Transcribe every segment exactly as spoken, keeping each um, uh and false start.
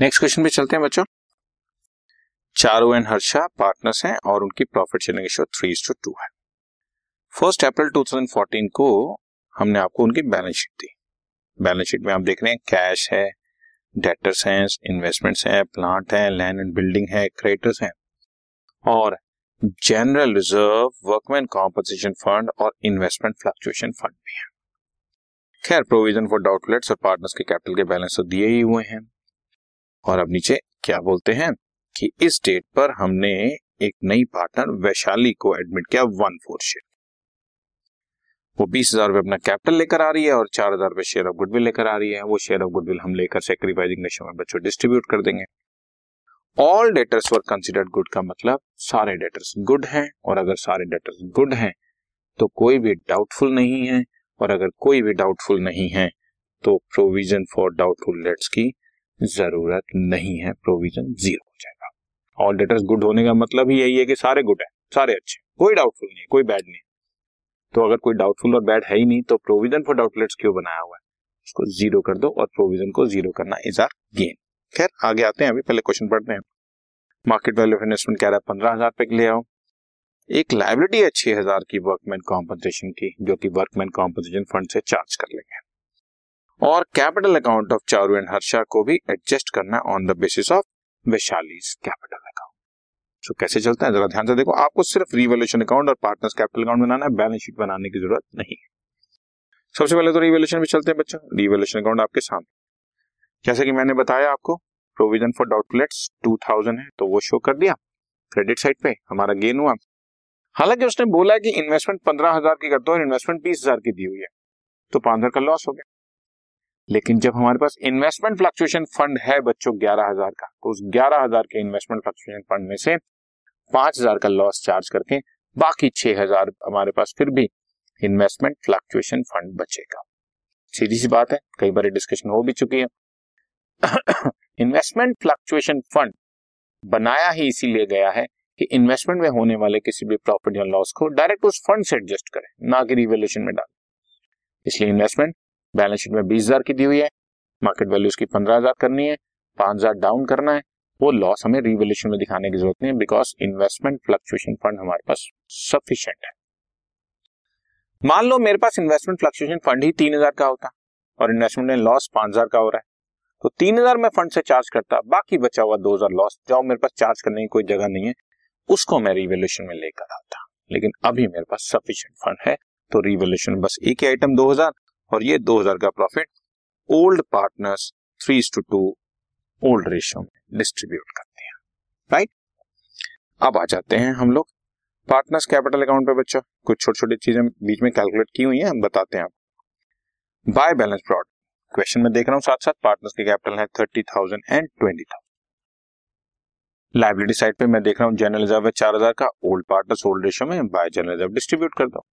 Next question पे चलते हैं बच्चों। चारू एंड हर्षा पार्टनर्स हैं और उनकी profit sharing ratio three is to two है। First April two thousand fourteen को हमने आपको उनकी बैलेंस शीट दी। बैलेंस शीट में आप देख रहे हैं कैश है, डेटर्स हैं, इन्वेस्टमेंट्स हैं, प्लांट है, लैंड एंड बिल्डिंग है, क्रेडिटर्स हैं और general reserve, workman compensation fund और इन्वेस्टमेंट फ्लक्चुएशन फंड भी है। खैर प्रोविजन फॉर डाउटलेट्स और पार्टनर्स के कैपिटल के बैलेंस तो दिए ही हुए हैं और अब नीचे क्या बोलते हैं कि इस डेट पर हमने एक नई पार्टनर वैशाली को एडमिट किया वन फोर शेयर। वो बीस हजार रुपये अपना कैपिटल लेकर आ रही है और चार हजार रुपये शेयर ऑफ गुडविल लेकर आ रही है। वो शेयर ऑफ गुडविल हम लेकर सेक्रीफाइजिंग रेशियो में बच्चों डिस्ट्रीब्यूट कर देंगे। All debtors were considered good का मतलब सारे डेटर्स गुड हैं और अगर सारे डेटर्स गुड हैं तो कोई भी डाउटफुल नहीं है और अगर कोई भी डाउटफुल नहीं है तो प्रोविजन फॉर डाउटफुल डेट्स की जरूरत नहीं है, प्रोविजन जीरो हो जाएगा। ऑल डेटर्स गुड होने का मतलब ही यही है कि सारे गुड है, सारे अच्छे, कोई डाउटफुल नहीं, कोई बैड नहीं। तो अगर कोई डाउटफुल और बैड है ही नहीं तो प्रोविजन फॉर डाउटलेट्स क्यों बनाया हुआ है, उसको जीरो कर दो और प्रोविजन को जीरो करना इज आर गेन। खैर आगे आते हैं, अभी पहले क्वेश्चन पढ़ते हैं। मार्केट वैल्यू ऑफ इन्वेस्टमेंट कह रहा है पंद्रह हजार रुपए ले आओ। एक लाइबिलिटी है छह हजार की वर्कमैन कॉम्पनसेशन की जो कि वर्कमैन कॉम्पनसेशन फंड से चार्ज कर लेंगे और capital account of Charu and Harsha को भी एडजस्ट करना on the basis of Vaishali capital account. So कैसे चलता है जरा ध्यान से देखो। आपको सिर्फ रिवैल्यूएशन अकाउंट और पार्टनर्स कैपिटल अकाउंट बनाना है, बैलेंस शीट बनाने की जरूरत नहीं है। सबसे पहले तो रिवैल्यूएशन पे चलते हैं बच्चों। रिवैल्यूएशन अकाउंट आपके सामने, जैसे कि मैंने बताया आपको provision for doubtful debts two thousand है तो वो शो कर दिया क्रेडिट साइड पे, हमारा गेन हुआ। हालांकि उसने बोला कि इन्वेस्टमेंट पंद्रह हजार की करते हो, इन्वेस्टमेंट बीस हजार की दी हुई है तो पांच हजार का लॉस हो गया। लेकिन जब हमारे पास इन्वेस्टमेंट फ्लक्चुएशन फंड है बच्चों ग्यारह हजार का तो उस ग्यारह हजार के इन्वेस्टमेंट फ्लक्चुएशन फंड में से पांच हजार का लॉस चार्ज करके बाकी छह हजार हमारे पास फिर भी इन्वेस्टमेंट फ्लक्चुएशन फंड बचेगा। सीधी सी बात है, कई बार डिस्कशन हो भी चुकी है। इन्वेस्टमेंट फ्लक्चुएशन फंड बनाया ही इसीलिए गया है कि इन्वेस्टमेंट में होने वाले किसी भी प्रॉफिट या लॉस को डायरेक्ट उस फंड से एडजस्ट करें, ना कि रिवैल्यूएशन में डालें। इसलिए इन्वेस्टमेंट बैलेंस शीट में बीस हजार की दी हुई है, मार्केट वैल्यू उसकी पंद्रह हजार करनी है, पांच हजार डाउन करना है। वो लॉस हमें रिवैल्यूएशन में दिखाने की जरूरत नहीं है बिकॉज इन्वेस्टमेंट फ्लक्चुएशन फंड हमारे पास सफिशिएंट है। मान लो मेरे पास इन्वेस्टमेंट फ्लक्चुएशन फंड ही तीन हजार का होता और इन्वेस्टमेंट में लॉस पांच हजार का हो रहा है तो तीन हजार मैं फंड से चार्ज करता, बाकी बचा हुआ दो हजार लॉस जाओ मेरे पास चार्ज करने की कोई जगह नहीं है, उसको मैं रिवैल्यूएशन में लेकर आता। लेकिन अभी मेरे पास सफिशिएंट फंड है तो रिवैल्यूएशन में बस एक ही आइटम दो हजार और ये दो हजार का profit old partners three is to two old ratio में डिस्ट्रीब्यूट करते हैं, राइट। अब आ जाते हैं हम लोग पार्टनर्स कैपिटल अकाउंट पे बच्चों। कुछ छोटी छोटी चीजें बीच में कैलकुलेट की हुई हैं, हम बताते हैं आपको। बाय बैलेंस प्रोडक्ट क्वेश्चन में देख रहा हूँ साथ साथ, पार्टनर्स के कैपिटल है thirty thousand and twenty thousand. Liability side पे मैं देख रहा हूँ जनरल रिजर्व है चार हजार का, ओल्ड पार्टनर्स ओल्ड रेशियो में, बाय जनरल रिजर्व डिस्ट्रीब्यूट कर दो।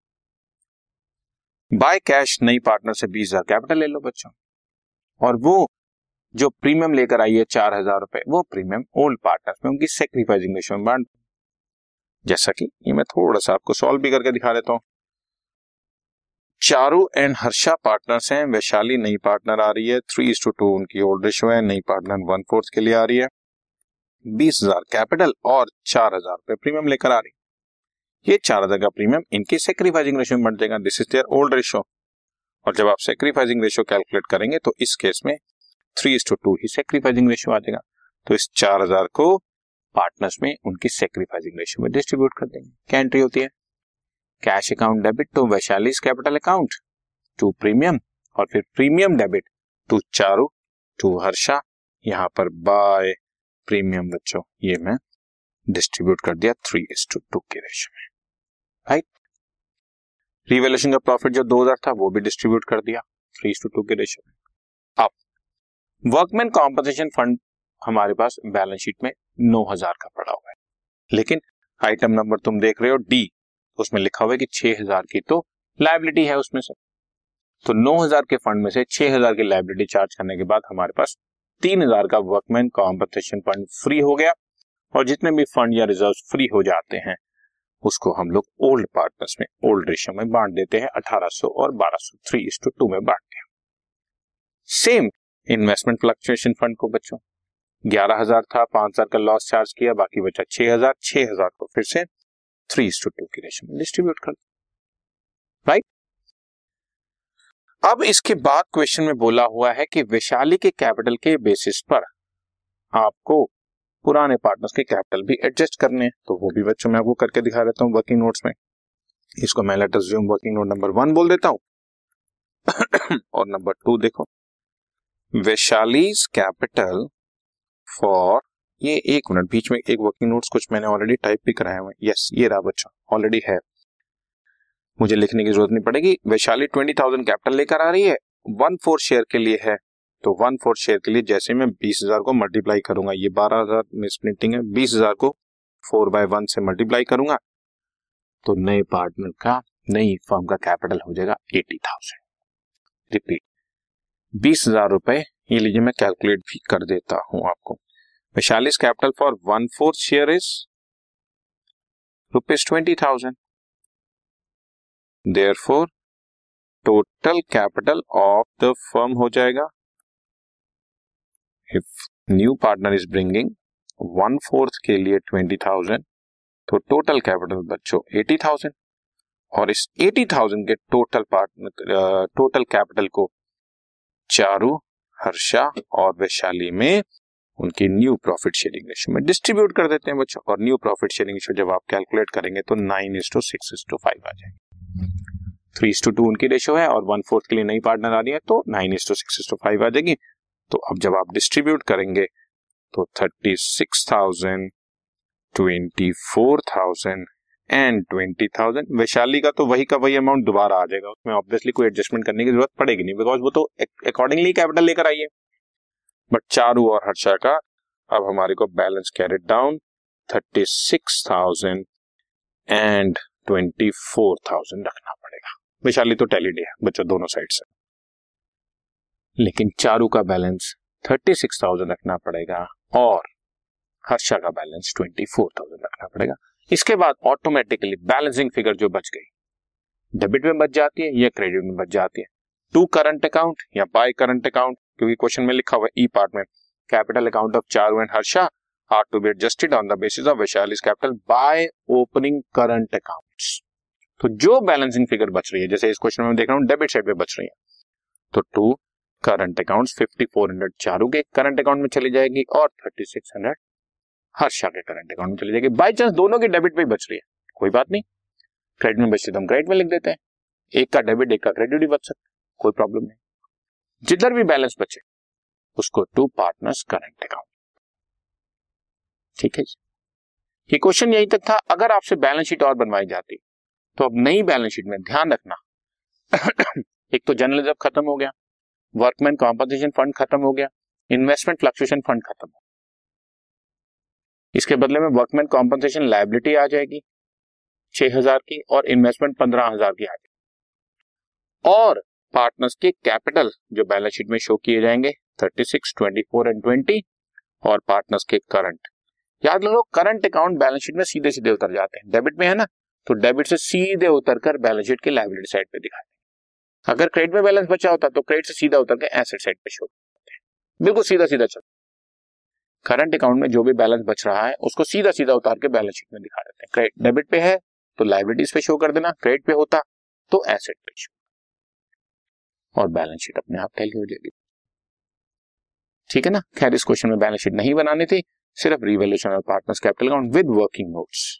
बाय कैश नई पार्टनर से बीस हजार कैपिटल ले लो बच्चों और वो जो प्रीमियम लेकर आई है चार हजार रुपए वो प्रीमियम ओल्ड पार्टनर्स में उनकी सेक्रीफाइजिंग रेशियो में बांट दो। जैसा कि ये मैं थोड़ा सा आपको सॉल्व भी करके दिखा देता हूँ। चारू एंड हर्षा पार्टनर्स हैं, वैशाली नई पार्टनर आ रही है, थ्री इज टू टू उनकी ओल्ड रेशियो है, नई पार्टनर वन फोर्थ के लिए आ रही है, बीस हजार कैपिटल और चार हजार रुपए प्रीमियम लेकर आ रही है। ये चार हजार का प्रीमियम इनकी सेक्रीफाइजिंग रेशियो में बढ़ जाएगा, this is their old ratio. और जब आप सेक्रीफाइजिंग रेशियो कैलकुलेट करेंगे तो इस केस में थ्री इज टू टू ही सेक्रीफाइजिंग रेशियो आ जाएगा तो इस चार हजार को पार्टनर्स में उनकी सेक्रीफाइजिंग रेशियो में डिस्ट्रीब्यूट कर देंगे। क्या एंट्री होती है? Cash account debit to Vaishali capital account to premium और फिर premium debit to Charu to Harsha. यहाँ पर बाय प्रीमियम बच्चों ये मैं डिस्ट्रीब्यूट कर दिया थ्री इज टू टू के रेशियो में, राइट। रिवैल्यूएशन का प्रॉफिट जो दो हजार था वो भी डिस्ट्रीब्यूट कर दिया थ्री इज टू टू के रेशियो में। अब वर्कमैन कॉम्पनसेशन फंड हमारे पास बैलेंस शीट में नौ हजार का पड़ा हुआ है लेकिन आइटम नंबर तुम देख रहे हो डी, उसमें लिखा हुआ है कि छह हजार की तो लायबिलिटी है उसमें से, तो नौ हजार के फंड में से छह हजार की लायबिलिटी चार्ज करने के बाद हमारे पास तीन हजार का वर्कमैन कॉम्पनसेशन फंड फ्री हो गया और जितने भी फंड या रिजर्व फ्री हो जाते हैं उसको हम लोग ओल्ड पार्टनर्स में ओल्ड रेशियो में बांट देते हैं, अठारह सौ और बारह सौ थ्री इज टू टू में बांटते हैं। सेम इन्वेस्टमेंट फ्लक्चुएशन फंड को बच्चों ग्यारह हजार था, पांच हजार का लॉस चार्ज किया, बाकी बचा छह हजार, छह हजार को फिर से थ्री इस टू टू की रेशो में डिस्ट्रीब्यूट कर दो, राइट। अब इसके बाद क्वेश्चन में बोला हुआ है कि वैशाली के कैपिटल के बेसिस पर आपको पुराने पार्टनर्स के कैपिटल भी एडजस्ट करने हैं, तो वो भी बच्चों मैं आपको करके दिखा देता हूँ वर्किंग नोट्स में। इसको मैं let us assume working note number one बोल देता हूँ और नंबर टू देखो, वैशालीज कैपिटल फॉर, ये एक मिनट बीच में एक वर्किंग नोट्स कुछ मैंने ऑलरेडी टाइप भी कराए हुए हैं, यस ये रहा बच्चा ऑलरेडी है, मुझे लिखने की जरूरत नहीं पड़ेगी। वैशाली ट्वेंटी थाउजेंड कैपिटल लेकर आ रही है, वन फोर शेयर के लिए है, तो वन फोर शेयर के लिए जैसे मैं बीस हजार को मल्टीप्लाई करूंगा, ये बारह हजार में स्प्लिटिंग है, बीस हजार को फोर बाय वन से मल्टीप्लाई करूंगा तो नए पार्टनर का, नई फर्म का कैपिटल हो जाएगा एटी थाउजेंड। रिपीट बीस हजार रुपए, ये लीजिए मैं कैलकुलेट भी कर देता हूं आपको। Vaishali capital for one fourth share is rupees twenty thousand, therefore total capital of the firm हो जाएगा, if new partner is bringing one fourth के लिए ट्वेंटी थाउजेंड तो टोटल कैपिटल बच्चों एटी थाउजेंड, और इस एटी थाउजेंड के टोटल पार्टनर टोटल कैपिटल को चारू, हर्षा और वैशाली में उनकी न्यू प्रॉफिट शेयरिंग रेशियो में डिस्ट्रीब्यूट कर देते हैं बच्चों। और न्यू प्रॉफिट शेयरिंग रेशियो जब आप कैलकुलेट करेंगे तो nine is to six is to five आ जाएगी, थ्री इज टू टू उनकी रेशियो है और वन फोर्थ के लिए नई पार्टनर आ रही है तो nine is to six is to five आ जाएगी। तो अब जब आप डिस्ट्रीब्यूट करेंगे तो thirty six thousand, twenty four thousand and twenty thousand, Vaishali का तो वही का वही अमाउंट दोबारा आ जाएगा, उसमें ऑब्वियसली कोई एडजस्टमेंट करने की जरूरत पड़ेगी नहीं, बिकॉज वो तो अकॉर्डिंगली कैपिटल लेकर आई है। बट चारू और हर्षा का अब हमारे को balance carried down thirty six thousand and twenty four thousand रखना पड़ेगा। वैशाली तो टैलीड है बच्चों दोनों साइड से, लेकिन चारू का बैलेंस थर्टी सिक्स थाउजेंड रखना पड़ेगा और हर्षा का बैलेंस ट्वेंटी फोर थाउजेंड रखना पड़ेगा। इसके बाद ऑटोमेटिकली बैलेंसिंग फिगर जो बच गई डेबिट में बच जाती है या क्रेडिट में बच जाती है, टू करंट अकाउंट या बाय करंट अकाउंट, क्योंकि क्वेश्चन में लिखा हुआ ई पार्ट में capital account of Charu and Harsha are to be adjusted on the basis of Vaishali's capital by opening current accounts. तो जो बैलेंसिंग फिगर बच रही है, जैसे इस क्वेश्चन में देख रहा हूँ डेबिट साइड पे बच रही है, तो to current accounts fifty four hundred Charu के करंट अकाउंट में चली जाएगी और थर्टी सिक्स हंड्रेड हर्षा के करंट अकाउंट में चली जाएगी। बाई चांस दोनों की डेबिट पे बच रही है, कोई बात नहीं, क्रेडिट में बचती तो हम क्रेडिट में लिख देते हैं, एक का डेबिट एक का क्रेडिट भी बच सकता, कोई प्रॉब्लम नहीं। जिधर भी बैलेंस बचे उसको टू पार्टनर्स करंट अकाउंट, ठीक है जी। ये क्वेश्चन यहीं तक था। अगर आपसे बैलेंस शीट और बनवाई जाती तो अब नई बैलेंस शीट में ध्यान रखना एक तो जनरल रिजर्व खत्म हो गया, वर्कमैन कॉम्पनसेशन फंड खत्म हो गया, इन्वेस्टमेंट फ्लक्चुएशन फंड खत्म हो गया, इसके बदले में वर्कमैन कॉम्पनसेशन लायबिलिटी आ जाएगी छह हजार की और इन्वेस्टमेंट पंद्रह हजार की आ जाएगी, और पार्टनर्स के कैपिटल जो बैलेंस शीट में शो किए जाएंगे thirty six, twenty four and twenty, और पार्टनर्स के करंट। याद रखो करंट अकाउंट बैलेंस शीट में सीधे सीधे उतर जाते हैं, डेबिट में है ना, तो डेबिट से सीधे उतरकर बैलेंस शीट के लायबिलिटी साइड पे दिखाते हैं। अगर क्रेडिट में बैलेंस बचा होता तो क्रेडिट से सीधा उतर के एसेट साइड पे शो करते हैं, बिल्कुल सीधा सीधा चलता। करंट अकाउंट में जो भी बैलेंस बच रहा है उसको सीधा सीधा उतार के बैलेंस शीट में दिखा देते हैं। क्रेडिट डेबिट पे है तो लायबिलिटीज पे शो कर देना, क्रेडिट पे होता तो एसेट पे शो, और बैलेंस शीट अपने आप टैली हो जाएगी, ठीक है ना। खैर इस क्वेश्चन में बैलेंस शीट नहीं बनानी थी, सिर्फ रिवैल्यूएशन और partners capital account with working notes,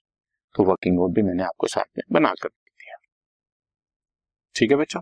तो वर्किंग नोट भी मैंने आपको साथ में बना कर दिया, ठीक है बच्चों,